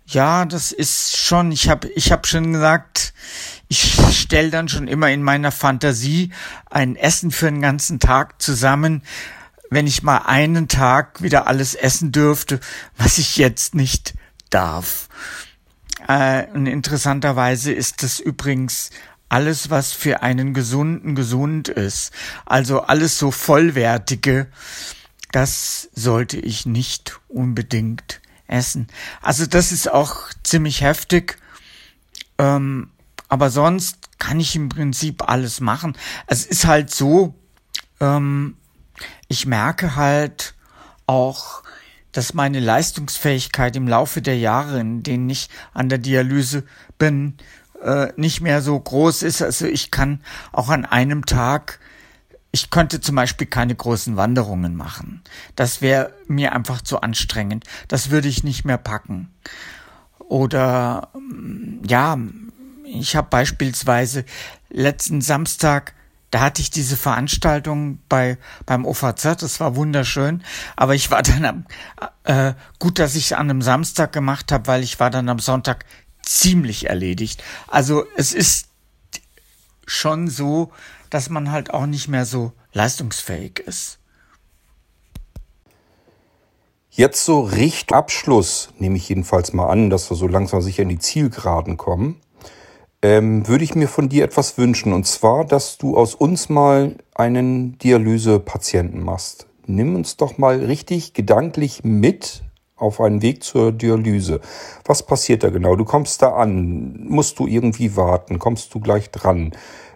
Ja, das ist schon, ich hab schon gesagt, ich stelle dann schon immer in meiner Fantasie ein Essen für den ganzen Tag zusammen, wenn ich mal einen Tag wieder alles essen dürfte, was ich jetzt nicht darf. Und interessanterweise ist das übrigens alles, was für einen Gesunden gesund ist. Also alles so Vollwertige, das sollte ich nicht unbedingt essen. Also das ist auch ziemlich heftig, aber sonst kann ich im Prinzip alles machen. Es ist halt so, ich merke halt auch, dass meine Leistungsfähigkeit im Laufe der Jahre, in denen ich an der Dialyse bin, nicht mehr so groß ist. Also ich kann auch an einem Tag, ich könnte zum Beispiel keine großen Wanderungen machen. Das wäre mir einfach zu anstrengend. Das würde ich nicht mehr packen. Oder, ja, ich habe beispielsweise letzten Samstag, da hatte ich diese Veranstaltung beim OVZ, das war wunderschön. Aber ich war dann gut, dass ich es an einem Samstag gemacht habe, weil ich war dann am Sonntag ziemlich erledigt. Also es ist schon so, dass man halt auch nicht mehr so leistungsfähig ist. Jetzt so Richtung Abschluss, nehme ich jedenfalls mal an, dass wir so langsam sicher in die Zielgeraden kommen, würde ich mir von dir etwas wünschen. Und zwar, dass du aus uns mal einen Dialysepatienten machst. Nimm uns doch mal richtig gedanklich mit auf einen Weg zur Dialyse. Was passiert da genau? Du kommst da an, musst du irgendwie warten, kommst du gleich dran?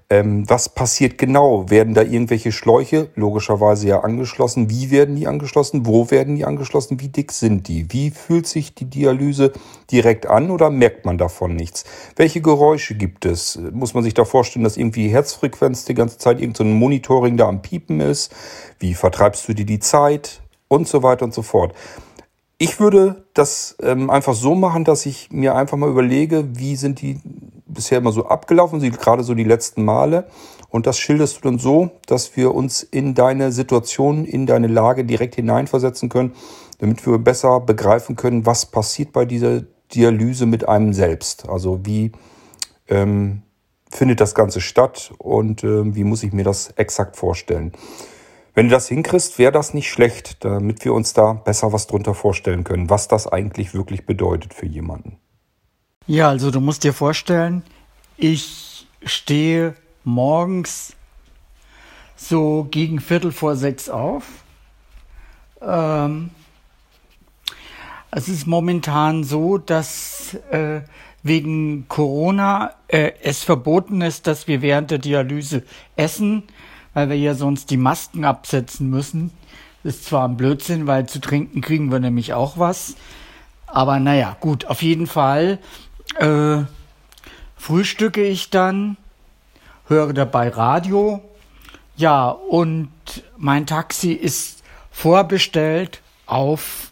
Was passiert genau? Werden da irgendwelche Schläuche logischerweise ja angeschlossen? Wie werden die angeschlossen? Wo werden die angeschlossen? Wie dick sind die? Wie fühlt sich die Dialyse direkt an oder merkt man davon nichts? Welche Geräusche gibt es? Muss man sich da vorstellen, dass irgendwie Herzfrequenz die ganze Zeit irgend so ein Monitoring da am Piepen ist? Wie vertreibst du dir die Zeit? Und so weiter und so fort. Ich würde das einfach so machen, dass ich mir einfach mal überlege, wie sind die bisher immer so abgelaufen, gerade so die letzten Male. Und das schilderst du dann so, dass wir uns in deine Situation, in deine Lage direkt hineinversetzen können, damit wir besser begreifen können, was passiert bei dieser Dialyse mit einem selbst. Also wie findet das Ganze statt und wie muss ich mir das exakt vorstellen. Wenn du das hinkriegst, wäre das nicht schlecht, damit wir uns da besser was drunter vorstellen können, was das eigentlich wirklich bedeutet für jemanden. Ja, also du musst dir vorstellen, ich stehe morgens so gegen 5:45 auf. Es ist momentan so, dass wegen Corona es verboten ist, dass wir während der Dialyse essen, weil wir ja sonst die Masken absetzen müssen. Das ist zwar ein Blödsinn, weil zu trinken kriegen wir nämlich auch was. Aber naja, gut, auf jeden Fall frühstücke ich dann, höre dabei Radio. Ja, und mein Taxi ist vorbestellt auf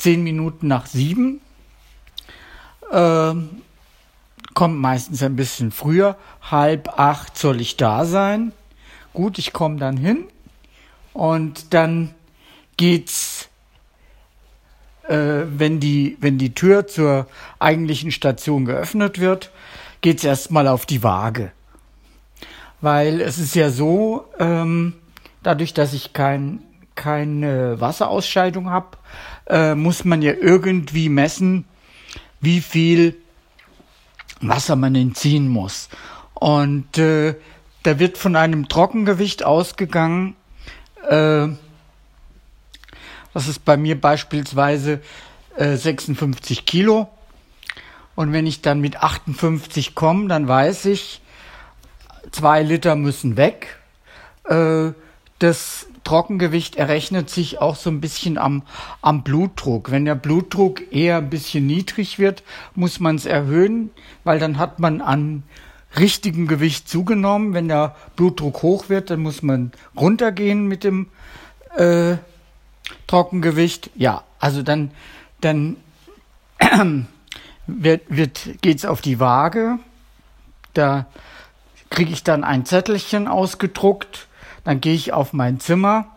6:50. Kommt meistens ein bisschen früher. 7:30 soll ich da sein. Gut, ich komme dann hin. Und dann geht's, wenn die Tür zur eigentlichen Station geöffnet wird, geht's erstmal auf die Waage. Weil es ist ja so, dadurch, dass ich keine Wasserausscheidung habe, muss man ja irgendwie messen, wie viel Wasser man entziehen muss. Und da wird von einem Trockengewicht ausgegangen. Das ist bei mir beispielsweise 56 Kilo. Und wenn ich dann mit 58 komme, dann weiß ich, 2 Liter müssen weg. Das Trockengewicht errechnet sich auch so ein bisschen am Blutdruck. Wenn der Blutdruck eher ein bisschen niedrig wird, muss man es erhöhen, weil dann hat man an richtigem Gewicht zugenommen. Wenn der Blutdruck hoch wird, dann muss man runtergehen mit dem Trockengewicht. Ja, also dann geht's auf die Waage. Da kriege ich dann ein Zettelchen ausgedruckt. Dann gehe ich auf mein Zimmer.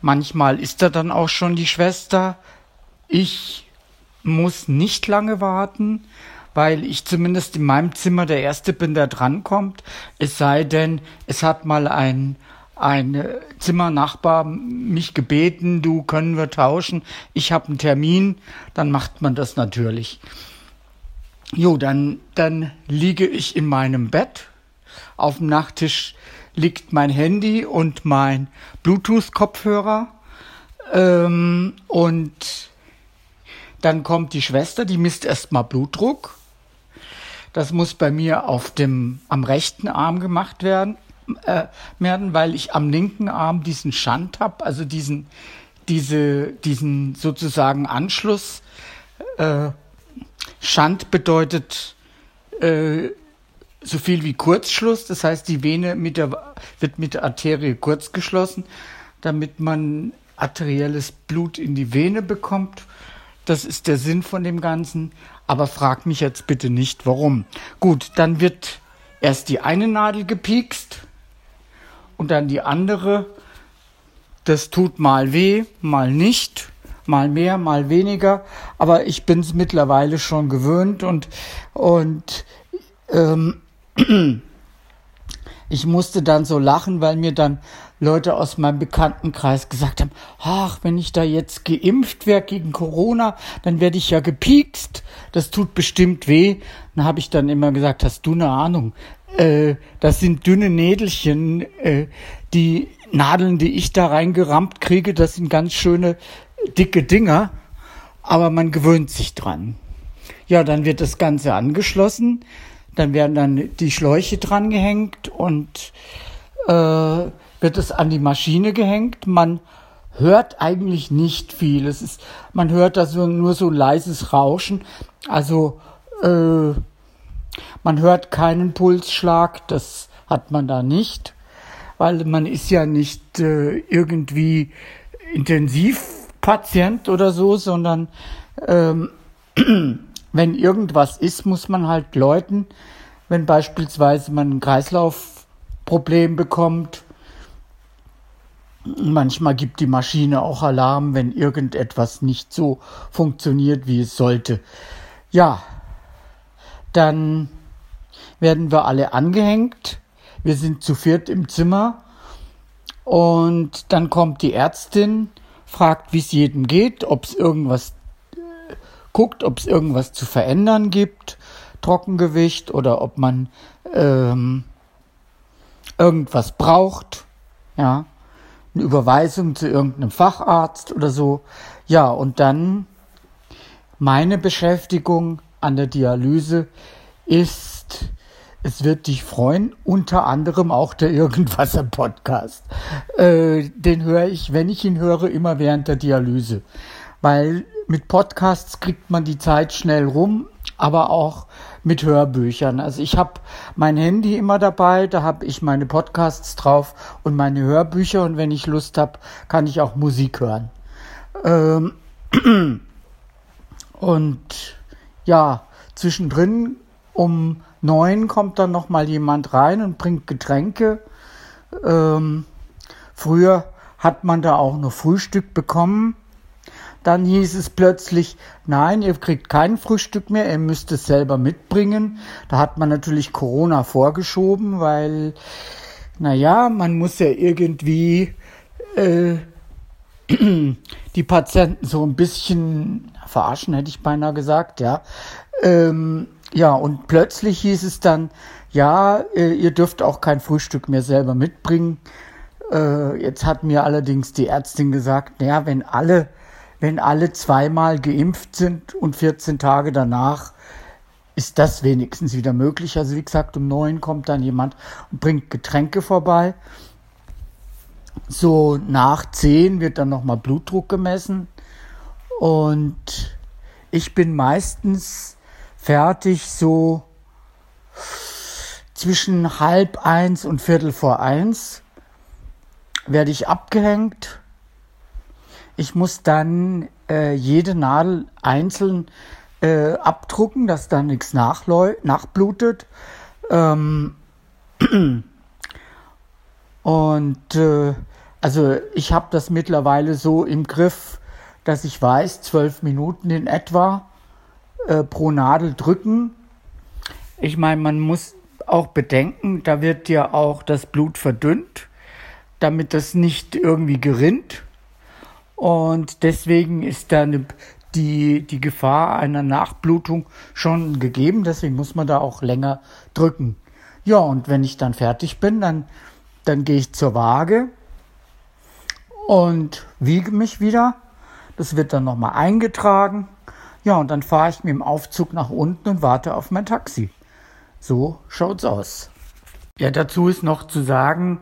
Manchmal ist da dann auch schon die Schwester. Ich muss nicht lange warten, weil ich zumindest in meinem Zimmer der Erste bin, der drankommt. Es sei denn, es hat mal ein Zimmernachbar mich gebeten, du, können wir tauschen? Ich habe einen Termin. Dann macht man das natürlich. Jo, dann liege ich in meinem Bett. Auf dem Nachttisch liegt mein Handy und mein Bluetooth-Kopfhörer. Und dann kommt die Schwester, die misst erstmal Blutdruck. Das muss bei mir am rechten Arm gemacht werden, weil ich am linken Arm diesen Schand habe, also diesen sozusagen Anschluss. Schand bedeutet so viel wie Kurzschluss, das heißt, die Vene wird mit der Arterie kurz geschlossen, damit man arterielles Blut in die Vene bekommt. Das ist der Sinn von dem Ganzen, aber frag mich jetzt bitte nicht, warum. Gut, dann wird erst die eine Nadel gepiekst und dann die andere. Das tut mal weh, mal nicht, mal mehr, mal weniger, aber ich bin es mittlerweile schon gewöhnt und ich musste dann so lachen, weil mir dann Leute aus meinem Bekanntenkreis gesagt haben, ach, wenn ich da jetzt geimpft wäre gegen Corona, dann werde ich ja gepiekst, das tut bestimmt weh. Dann habe ich dann immer gesagt, hast du eine Ahnung, das sind dünne Nädelchen, die Nadeln, die ich da reingerammt kriege, das sind ganz schöne dicke Dinger, aber man gewöhnt sich dran. Ja, dann wird das Ganze angeschlossen. Dann werden dann die Schläuche dran gehängt und wird es an die Maschine gehängt. Man hört eigentlich nicht viel. Man hört also nur so leises Rauschen. Also man hört keinen Pulsschlag. Das hat man da nicht, weil man ist ja nicht irgendwie Intensivpatient oder so, sondern wenn irgendwas ist, muss man halt läuten. Wenn beispielsweise man ein Kreislaufproblem bekommt. Manchmal gibt die Maschine auch Alarm, wenn irgendetwas nicht so funktioniert, wie es sollte. Ja, dann werden wir alle angehängt. Wir sind zu viert im Zimmer. Und dann kommt die Ärztin, fragt, wie es jedem geht, ob es irgendwas guckt, ob es irgendwas zu verändern gibt, Trockengewicht oder ob man irgendwas braucht, ja, eine Überweisung zu irgendeinem Facharzt oder so. Ja, und dann meine Beschäftigung an der Dialyse ist, es wird dich freuen, unter anderem auch der Irgendwasser-Podcast. Den höre ich, wenn ich ihn höre, immer während der Dialyse. Weil mit Podcasts kriegt man die Zeit schnell rum, aber auch mit Hörbüchern. Also ich habe mein Handy immer dabei, da habe ich meine Podcasts drauf und meine Hörbücher. Und wenn ich Lust habe, kann ich auch Musik hören. Und ja, zwischendrin um 9 kommt dann nochmal jemand rein und bringt Getränke. Früher hat man da auch nur Frühstück bekommen. Dann hieß es plötzlich, nein, ihr kriegt kein Frühstück mehr, ihr müsst es selber mitbringen. Da hat man natürlich Corona vorgeschoben, weil, naja, man muss ja irgendwie die Patienten so ein bisschen verarschen, hätte ich beinahe gesagt, ja. Ja, und plötzlich hieß es dann, ja, ihr dürft auch kein Frühstück mehr selber mitbringen. Jetzt hat mir allerdings die Ärztin gesagt, naja, wenn alle zweimal geimpft sind und 14 Tage danach, ist das wenigstens wieder möglich. Also wie gesagt, um 9 kommt dann jemand und bringt Getränke vorbei. So nach 10 wird dann nochmal Blutdruck gemessen. Und ich bin meistens fertig so zwischen 12:30 und 13:45 werde ich abgehängt. Ich muss dann jede Nadel einzeln abdrucken, dass da nichts nachblutet. Und also ich habe das mittlerweile so im Griff, dass ich weiß, 12 Minuten in etwa pro Nadel drücken. Ich meine, man muss auch bedenken, da wird ja auch das Blut verdünnt, damit das nicht irgendwie gerinnt. Und deswegen ist da die Gefahr einer Nachblutung schon gegeben. Deswegen muss man da auch länger drücken. Ja, und wenn ich dann fertig bin, dann gehe ich zur Waage und wiege mich wieder. Das wird dann nochmal eingetragen. Ja, und dann fahre ich mit dem Aufzug nach unten und warte auf mein Taxi. So schaut's aus. Ja, dazu ist noch zu sagen,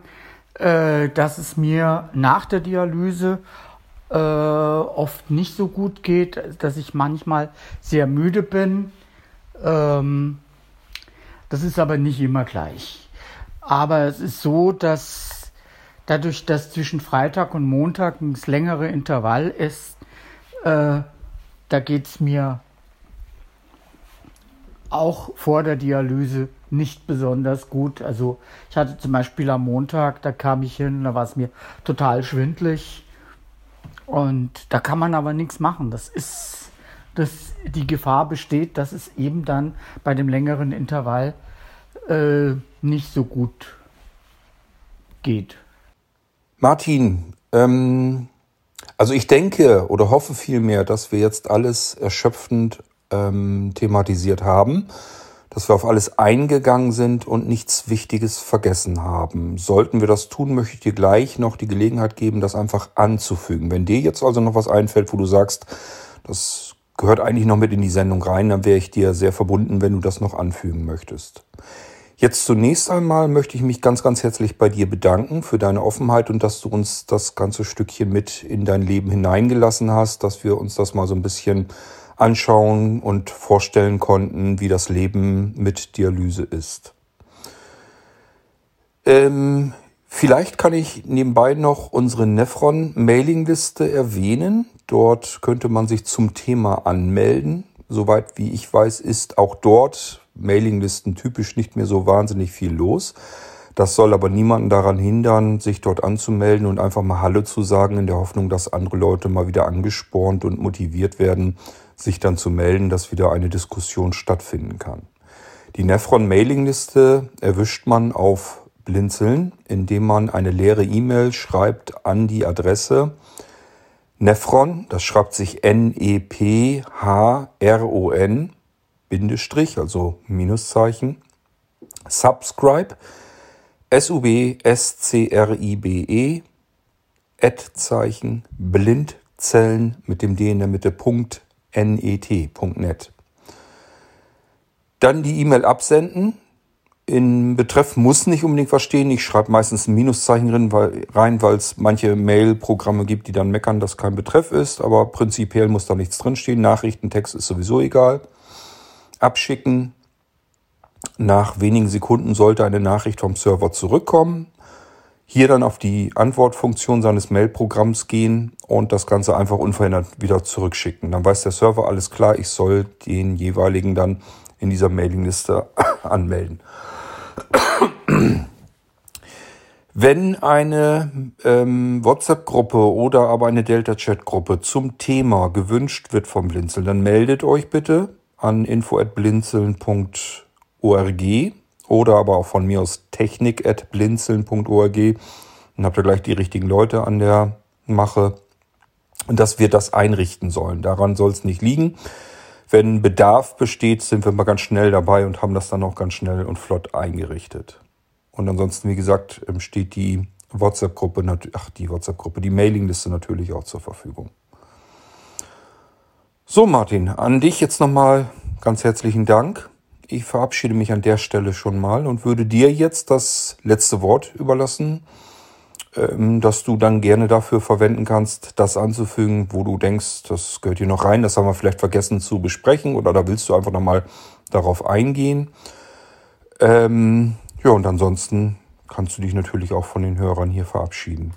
dass es mir nach der Dialyse oft nicht so gut geht, dass ich manchmal sehr müde bin. Das ist aber nicht immer gleich. Aber es ist so, dass dadurch, dass zwischen Freitag und Montag ein längere Intervall ist, da geht es mir auch vor der Dialyse nicht besonders gut. Also ich hatte zum Beispiel am Montag, da kam ich hin, da war es mir total schwindelig. Und da kann man aber nichts machen. Die Gefahr besteht, dass es eben dann bei dem längeren Intervall nicht so gut geht. Martin, also ich denke oder hoffe vielmehr, dass wir jetzt alles erschöpfend thematisiert haben, dass wir auf alles eingegangen sind und nichts Wichtiges vergessen haben. Sollten wir das tun, möchte ich dir gleich noch die Gelegenheit geben, das einfach anzufügen. Wenn dir jetzt also noch was einfällt, wo du sagst, das gehört eigentlich noch mit in die Sendung rein, dann wäre ich dir sehr verbunden, wenn du das noch anfügen möchtest. Jetzt zunächst einmal möchte ich mich ganz, ganz herzlich bei dir bedanken für deine Offenheit und dass du uns das ganze Stückchen mit in dein Leben hineingelassen hast, dass wir uns das mal so ein bisschen anschauen und vorstellen konnten, wie das Leben mit Dialyse ist. Vielleicht kann ich nebenbei noch unsere Nephron-Mailingliste erwähnen. Dort könnte man sich zum Thema anmelden. Soweit wie ich weiß, ist auch dort Mailinglisten typisch nicht mehr so wahnsinnig viel los. Das soll aber niemanden daran hindern, sich dort anzumelden und einfach mal Hallo zu sagen, in der Hoffnung, dass andere Leute mal wieder angespornt und motiviert werden, sich dann zu melden, dass wieder eine Diskussion stattfinden kann. Die Nephron-Mailingliste erwischt man auf Blinzeln, indem man eine leere E-Mail schreibt an die Adresse Nephron, das schreibt sich N-E-P-H-R-O-N, Bindestrich, also Minuszeichen, subscribe, S-U-B-S-C-R-I-B-E, @, Blindzellen mit dem D in der Mitte, .net. Dann die E-Mail absenden. In Betreff muss nicht unbedingt verstehen. Ich schreibe meistens ein Minuszeichen rein, weil es manche Mail-Programme gibt, die dann meckern, dass kein Betreff ist. Aber prinzipiell muss da nichts drinstehen. Nachrichtentext ist sowieso egal. Abschicken. Nach wenigen Sekunden sollte eine Nachricht vom Server zurückkommen. Hier dann auf die Antwortfunktion seines Mail-Programms gehen und das Ganze einfach unverändert wieder zurückschicken. Dann weiß der Server, alles klar, ich soll den jeweiligen dann in dieser Mailingliste anmelden. Wenn eine WhatsApp-Gruppe oder aber eine Delta-Chat-Gruppe zum Thema gewünscht wird vom Blinzeln, dann meldet euch bitte an info@blinzeln.org. Oder aber auch von mir aus technik@blinzeln.org. Dann habt ihr gleich die richtigen Leute an der Mache. Und dass wir das einrichten sollen. Daran soll es nicht liegen. Wenn Bedarf besteht, sind wir mal ganz schnell dabei und haben das dann auch ganz schnell und flott eingerichtet. Und ansonsten, wie gesagt, steht die die Mailingliste natürlich auch zur Verfügung. So, Martin, an dich jetzt nochmal ganz herzlichen Dank. Ich verabschiede mich an der Stelle schon mal und würde dir jetzt das letzte Wort überlassen, dass du dann gerne dafür verwenden kannst, das anzufügen, wo du denkst, das gehört hier noch rein, das haben wir vielleicht vergessen zu besprechen oder da willst du einfach nochmal darauf eingehen. Ja, und ansonsten kannst du dich natürlich auch von den Hörern hier verabschieden.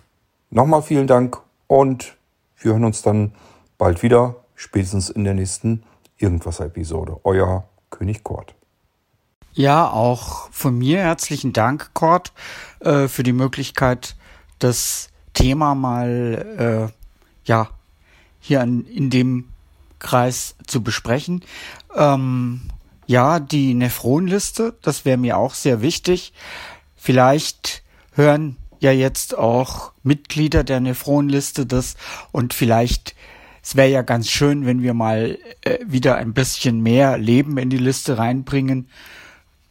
Nochmal vielen Dank und wir hören uns dann bald wieder, spätestens in der nächsten Irgendwas-Episode. Euer König Kurt. Ja, auch von mir herzlichen Dank, Kurt, für die Möglichkeit, das Thema mal hier in dem Kreis zu besprechen. Die Nephron-Liste, das wäre mir auch sehr wichtig. Vielleicht hören ja jetzt auch Mitglieder der Nephron-Liste das und vielleicht, es wäre ja ganz schön, wenn wir mal wieder ein bisschen mehr Leben in die Liste reinbringen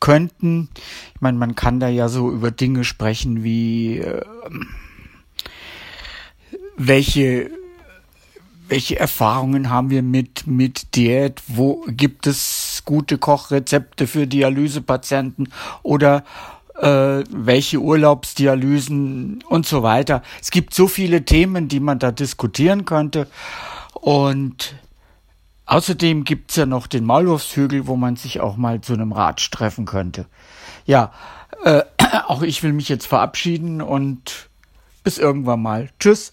könnten. Ich meine, man kann da ja so über Dinge sprechen wie welche Erfahrungen haben wir mit Diät? Wo gibt es gute Kochrezepte für Dialysepatienten oder welche Urlaubsdialysen und so weiter. Es gibt so viele Themen, die man da diskutieren könnte. Und außerdem gibt's ja noch den Maulwurfshügel, wo man sich auch mal zu einem Ratsch treffen könnte. Ja, auch ich will mich jetzt verabschieden und bis irgendwann mal. Tschüss.